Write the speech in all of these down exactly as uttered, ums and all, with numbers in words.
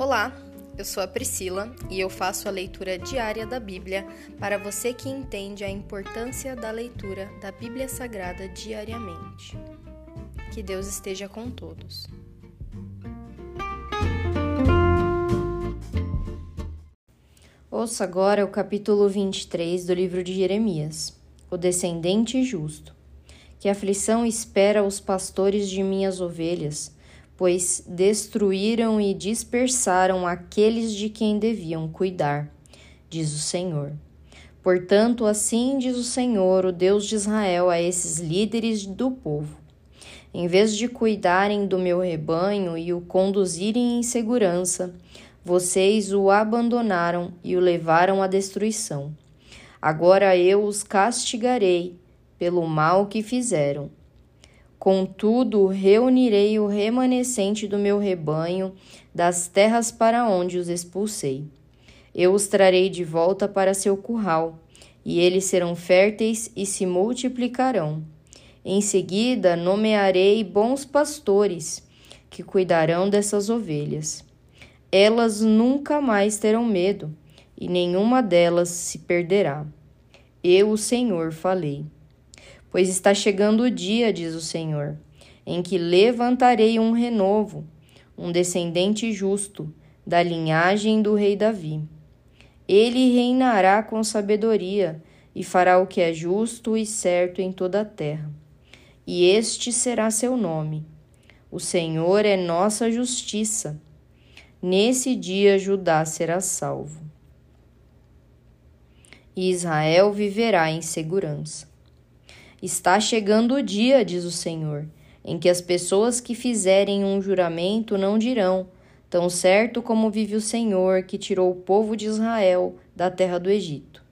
Olá, eu sou a Priscila e eu faço a leitura diária da Bíblia para você que entende a importância da leitura da Bíblia Sagrada diariamente. Que Deus esteja com todos. Ouça agora o capítulo vinte e três do livro de Jeremias, o descendente justo. Que aflição espera os pastores de minhas ovelhas, pois destruíram e dispersaram aqueles de quem deviam cuidar, diz o Senhor. Portanto, assim diz o Senhor, o Deus de Israel, a esses líderes do povo. Em vez de cuidarem do meu rebanho e o conduzirem em segurança, vocês o abandonaram e o levaram à destruição. Agora eu os castigarei pelo mal que fizeram. Contudo, reunirei o remanescente do meu rebanho das terras para onde os expulsei. Eu os trarei de volta para seu curral, e eles serão férteis e se multiplicarão. Em seguida, nomearei bons pastores, que cuidarão dessas ovelhas. Elas nunca mais terão medo, e nenhuma delas se perderá. Eu, o Senhor, falei. Pois está chegando o dia, diz o Senhor, em que levantarei um renovo, um descendente justo, da linhagem do rei Davi. Ele reinará com sabedoria e fará o que é justo e certo em toda a terra. E este será seu nome. O Senhor é nossa justiça. Nesse dia Judá será salvo. E Israel viverá em segurança. Está chegando o dia, diz o Senhor, em que as pessoas que fizerem um juramento não dirão, tão certo como vive o Senhor que tirou o povo de Israel da terra do Egito.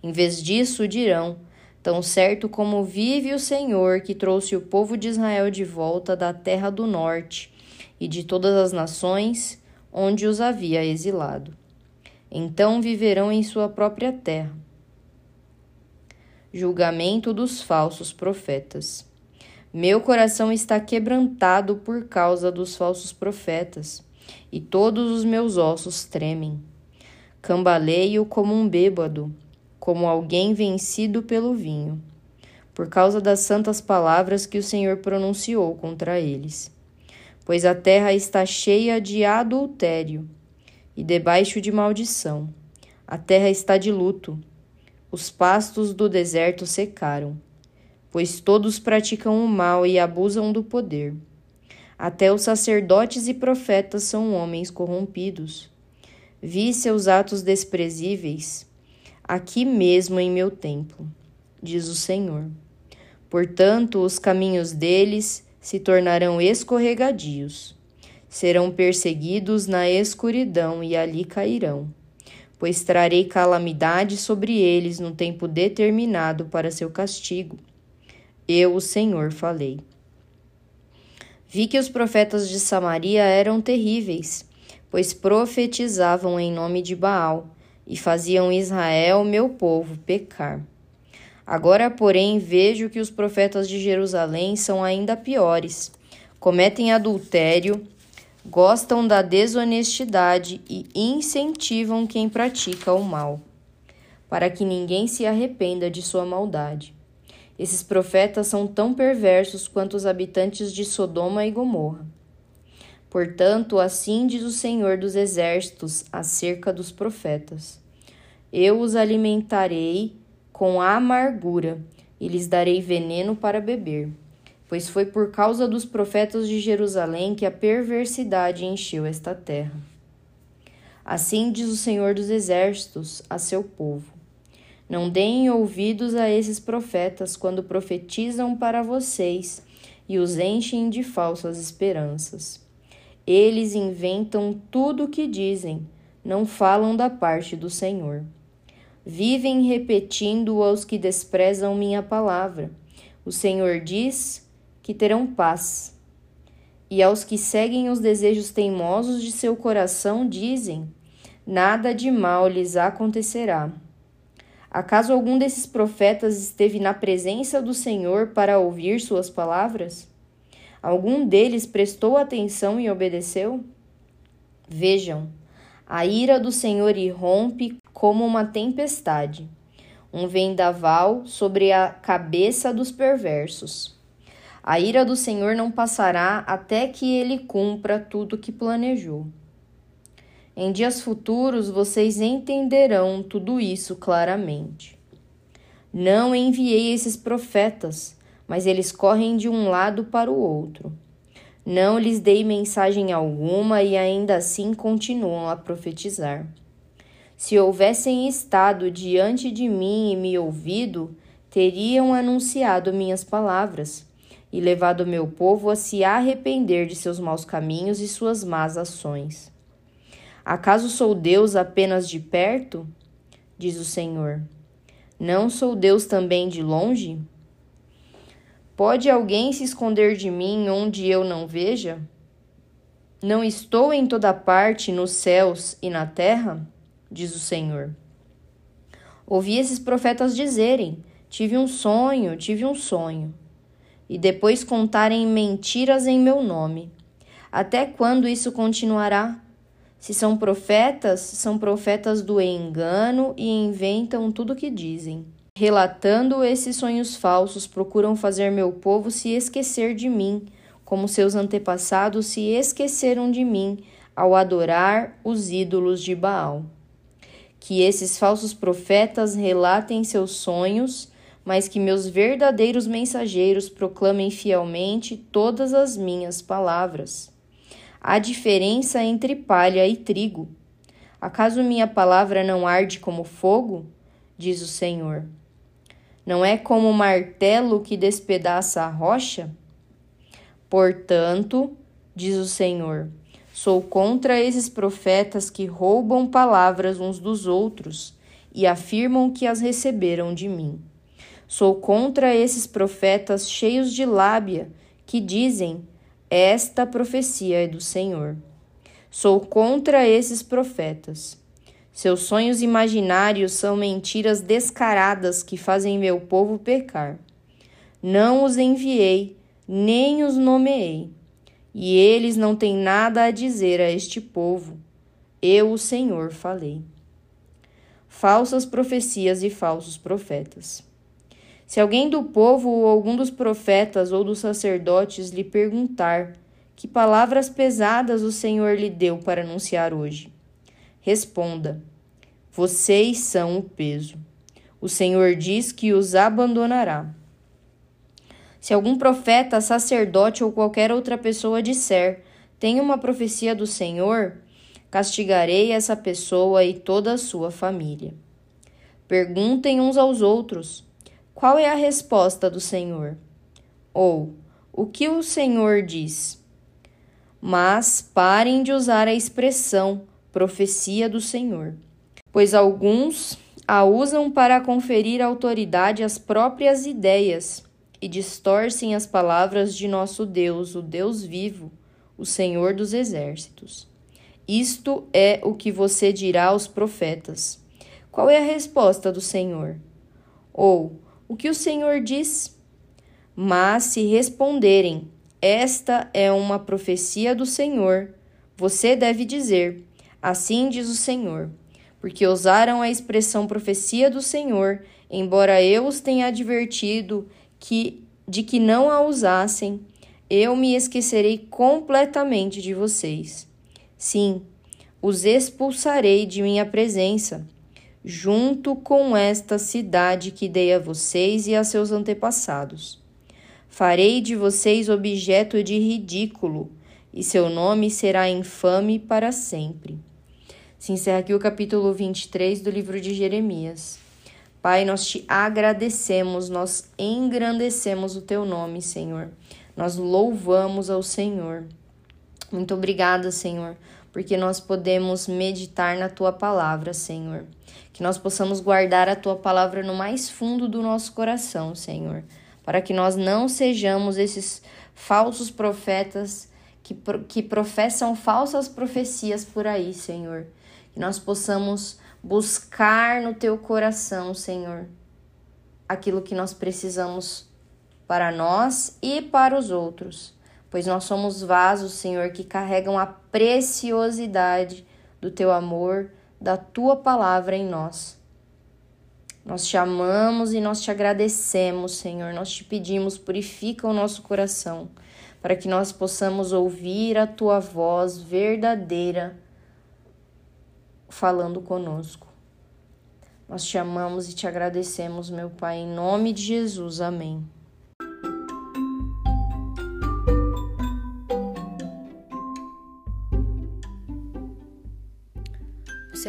Em vez disso dirão, tão certo como vive o Senhor que trouxe o povo de Israel de volta da terra do norte e de todas as nações onde os havia exilado. Então viverão em sua própria terra. Julgamento dos falsos profetas. Meu coração está quebrantado por causa dos falsos profetas, e todos os meus ossos tremem. Cambaleio como um bêbado, como alguém vencido pelo vinho, por causa das santas palavras que o Senhor pronunciou contra eles. Pois a terra está cheia de adultério e debaixo de maldição. A terra está de luto. Os pastos do deserto secaram, pois todos praticam o mal e abusam do poder. Até os sacerdotes e profetas são homens corrompidos. Vi seus atos desprezíveis aqui mesmo em meu templo, diz o Senhor. Portanto, os caminhos deles se tornarão escorregadios. Serão perseguidos na escuridão e ali cairão. Pois trarei calamidade sobre eles no tempo determinado para seu castigo. Eu, o Senhor, falei. Vi que os profetas de Samaria eram terríveis, pois profetizavam em nome de Baal e faziam Israel, meu povo, pecar. Agora, porém, vejo que os profetas de Jerusalém são ainda piores, cometem adultério, gostam da desonestidade e incentivam quem pratica o mal, para que ninguém se arrependa de sua maldade. Esses profetas são tão perversos quanto os habitantes de Sodoma e Gomorra. Portanto, assim diz o Senhor dos Exércitos acerca dos profetas: eu os alimentarei com amargura e lhes darei veneno para beber. Pois foi por causa dos profetas de Jerusalém que a perversidade encheu esta terra. Assim diz o Senhor dos Exércitos a seu povo: não deem ouvidos a esses profetas quando profetizam para vocês e os enchem de falsas esperanças. Eles inventam tudo o que dizem, não falam da parte do Senhor. Vivem repetindo aos que desprezam minha palavra. O Senhor diz que terão paz. E aos que seguem os desejos teimosos de seu coração dizem: nada de mal lhes acontecerá. Acaso algum desses profetas esteve na presença do Senhor para ouvir suas palavras? Algum deles prestou atenção e obedeceu? Vejam, a ira do Senhor irrompe como uma tempestade, um vendaval sobre a cabeça dos perversos. A ira do Senhor não passará até que ele cumpra tudo o que planejou. Em dias futuros, vocês entenderão tudo isso claramente. Não enviei esses profetas, mas eles correm de um lado para o outro. Não lhes dei mensagem alguma e ainda assim continuam a profetizar. Se houvessem estado diante de mim e me ouvido, teriam anunciado minhas palavras e levado meu povo a se arrepender de seus maus caminhos e suas más ações. Acaso sou Deus apenas de perto? Diz o Senhor. Não sou Deus também de longe? Pode alguém se esconder de mim onde eu não veja? Não estou em toda parte, nos céus e na terra? Diz o Senhor. Ouvi esses profetas dizerem, tive um sonho, tive um sonho, e depois contarem mentiras em meu nome. Até quando isso continuará? Se são profetas, são profetas do engano e inventam tudo o que dizem. Relatando esses sonhos falsos, procuram fazer meu povo se esquecer de mim, como seus antepassados se esqueceram de mim ao adorar os ídolos de Baal. Que esses falsos profetas relatem seus sonhos, mas que meus verdadeiros mensageiros proclamem fielmente todas as minhas palavras. Há diferença entre palha e trigo. Acaso minha palavra não arde como fogo? Diz o Senhor. Não é como o martelo que despedaça a rocha? Portanto, diz o Senhor, sou contra esses profetas que roubam palavras uns dos outros e afirmam que as receberam de mim. Sou contra esses profetas cheios de lábia que dizem, esta profecia é do Senhor. Sou contra esses profetas. Seus sonhos imaginários são mentiras descaradas que fazem meu povo pecar. Não os enviei, nem os nomeei, e eles não têm nada a dizer a este povo. Eu, o Senhor, falei. Falsas profecias e falsos profetas. Se alguém do povo ou algum dos profetas ou dos sacerdotes lhe perguntar que palavras pesadas o Senhor lhe deu para anunciar hoje, responda, vocês são o peso. O Senhor diz que os abandonará. Se algum profeta, sacerdote ou qualquer outra pessoa disser, tem uma profecia do Senhor, castigarei essa pessoa e toda a sua família. Perguntem uns aos outros, qual é a resposta do Senhor? Ou, o que o Senhor diz? Mas parem de usar a expressão profecia do Senhor, pois alguns a usam para conferir autoridade às próprias ideias e distorcem as palavras de nosso Deus, o Deus vivo, o Senhor dos exércitos. Isto é o que você dirá aos profetas. Qual é a resposta do Senhor? Ou, o que o Senhor diz? Mas se responderem, esta é uma profecia do Senhor, você deve dizer, assim diz o Senhor, porque usaram a expressão profecia do Senhor, embora eu os tenha advertido que, de que não a usassem, eu me esquecerei completamente de vocês. Sim, os expulsarei de minha presença, junto com esta cidade que dei a vocês e a seus antepassados. Farei de vocês objeto de ridículo, e seu nome será infame para sempre. Se encerra aqui o capítulo vinte e três do livro de Jeremias. Pai, nós te agradecemos, nós engrandecemos o teu nome, Senhor. Nós louvamos ao Senhor. Muito obrigada, Senhor, porque nós podemos meditar na Tua palavra, Senhor. Que nós possamos guardar a Tua palavra no mais fundo do nosso coração, Senhor. Para que nós não sejamos esses falsos profetas que, que professam falsas profecias por aí, Senhor. Que nós possamos buscar no Teu coração, Senhor, aquilo que nós precisamos para nós e para os outros. pois nós somos vasos, Senhor, que carregam a preciosidade do Teu amor, da Tua palavra em nós. Nós te amamos e nós te agradecemos, Senhor. Nós te pedimos, purifica o nosso coração, para que nós possamos ouvir a Tua voz verdadeira falando conosco. Nós te amamos e te agradecemos, meu Pai, em nome de Jesus. Amém. Você